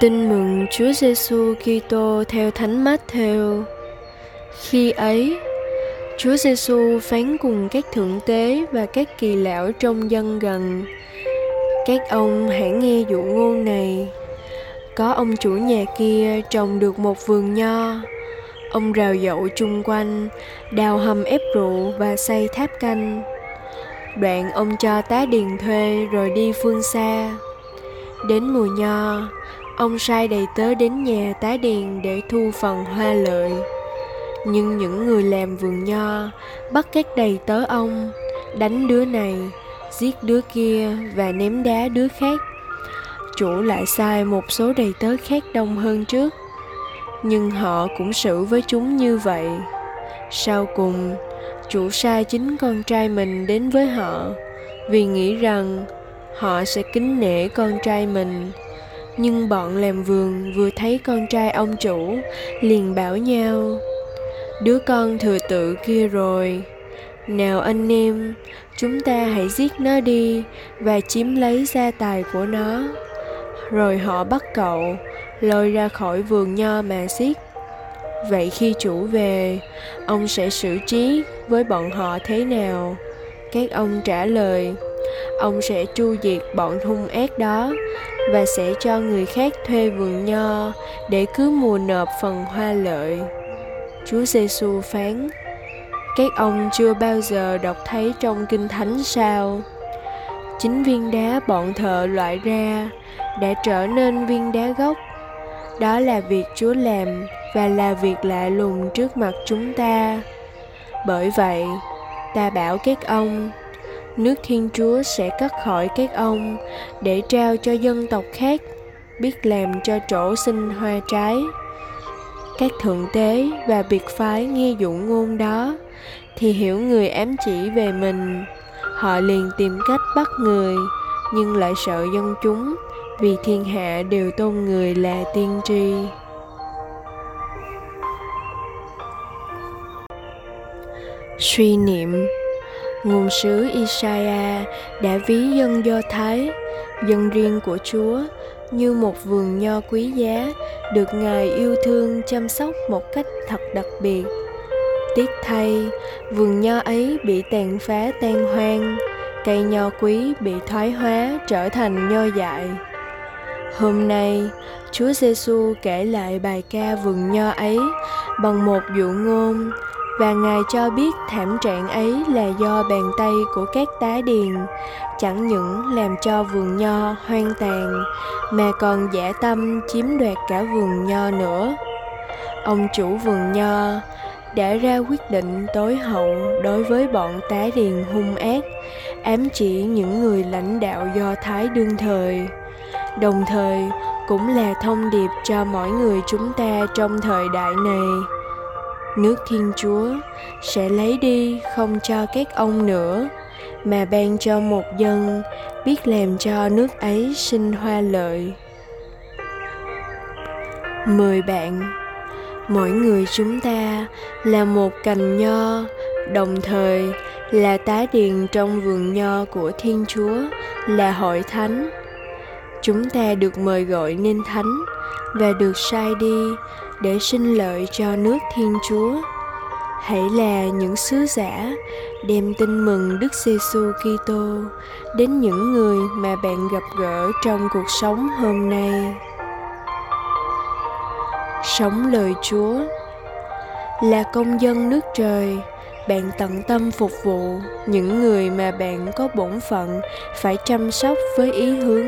Tin mừng Chúa Giêsu Kitô theo Thánh Mát Thêu. Khi ấy, Chúa Giêsu phán cùng các thượng tế và các kỳ lão trong dân gần: các ông hãy nghe dụ ngôn này. Có ông chủ nhà kia trồng được một vườn nho, ông rào dậu chung quanh, đào hầm ép rượu và xây tháp canh. Đoạn ông cho tá điền thuê rồi đi phương xa. Đến mùa nho, ông sai đầy tớ đến nhà tá điền để thu phần hoa lợi. Nhưng những người làm vườn nho bắt các đầy tớ ông, đánh đứa này, giết đứa kia và ném đá đứa khác. Chủ lại sai một số đầy tớ khác đông hơn trước, nhưng họ cũng xử với chúng như vậy. Sau cùng, chủ sai chính con trai mình đến với họ, vì nghĩ rằng họ sẽ kính nể con trai mình. Nhưng bọn làm vườn vừa thấy con trai ông chủ liền bảo nhau: đứa con thừa tự kia rồi, nào anh em, chúng ta hãy giết nó đi và chiếm lấy gia tài của nó. Rồi họ bắt cậu, lôi ra khỏi vườn nho mà giết. Vậy khi chủ về, ông sẽ xử trí với bọn họ thế nào? Các ông trả lời: ông sẽ tru diệt bọn hung ác đó và sẽ cho người khác thuê vườn nho để cứ mùa nộp phần hoa lợi. Chúa Giêsu phán: các ông chưa bao giờ đọc thấy trong Kinh Thánh sao? Chính viên đá bọn thợ loại ra đã trở nên viên đá gốc. Đó là việc Chúa làm và là việc lạ lùng trước mặt chúng ta. Bởi vậy, ta bảo các ông, Nước Thiên Chúa sẽ cắt khỏi các ông để trao cho dân tộc khác, biết làm cho trổ sinh hoa trái. Các thượng tế và biệt phái nghe dụ ngôn đó thì hiểu người ám chỉ về mình. Họ liền tìm cách bắt người, nhưng lại sợ dân chúng, vì thiên hạ đều tôn người là tiên tri. Suy niệm. Ngôn sứ Isaiah đã ví dân Do Thái, dân riêng của Chúa, như một vườn nho quý giá được Ngài yêu thương chăm sóc một cách thật đặc biệt. Tiếc thay, vườn nho ấy bị tàn phá tan hoang, cây nho quý bị thoái hóa trở thành nho dại. Hôm nay, Chúa Giêsu kể lại bài ca vườn nho ấy bằng một dụ ngôn, và Ngài cho biết thảm trạng ấy là do bàn tay của các tá điền, chẳng những làm cho vườn nho hoang tàn mà còn dã tâm chiếm đoạt cả vườn nho nữa. Ông chủ vườn nho đã ra quyết định tối hậu đối với bọn tá điền hung ác, ám chỉ những người lãnh đạo Do Thái đương thời, đồng thời cũng là thông điệp cho mỗi người chúng ta trong thời đại này. Nước Thiên Chúa sẽ lấy đi không cho các ông nữa, mà ban cho một dân biết làm cho nước ấy sinh hoa lợi. 10 bạn. Mỗi người chúng ta là một cành nho, đồng thời là tá điền trong vườn nho của Thiên Chúa, là hội thánh. Chúng ta được mời gọi nên thánh và được sai đi để sinh lợi cho nước Thiên Chúa. Hãy là những sứ giả đem tin mừng Đức Giêsu Kitô đến những người mà bạn gặp gỡ trong cuộc sống hôm nay. Sống lời Chúa. Là công dân nước trời, bạn tận tâm phục vụ những người mà bạn có bổn phận phải chăm sóc với ý hướng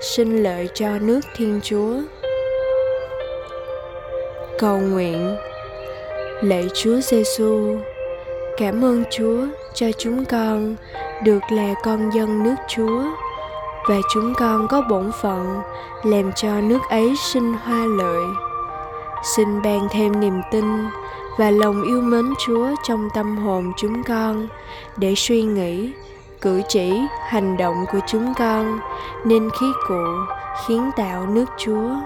sinh lợi cho nước Thiên Chúa. Cầu nguyện. Lạy Chúa Giêsu, cảm ơn Chúa cho chúng con được là con dân nước Chúa. và chúng con có bổn phận làm cho nước ấy sinh hoa lợi. Xin ban thêm niềm tin và lòng yêu mến Chúa trong tâm hồn chúng con, để suy nghĩ, cử chỉ, hành động của chúng con nên khí cụ, khiến tạo nước Chúa.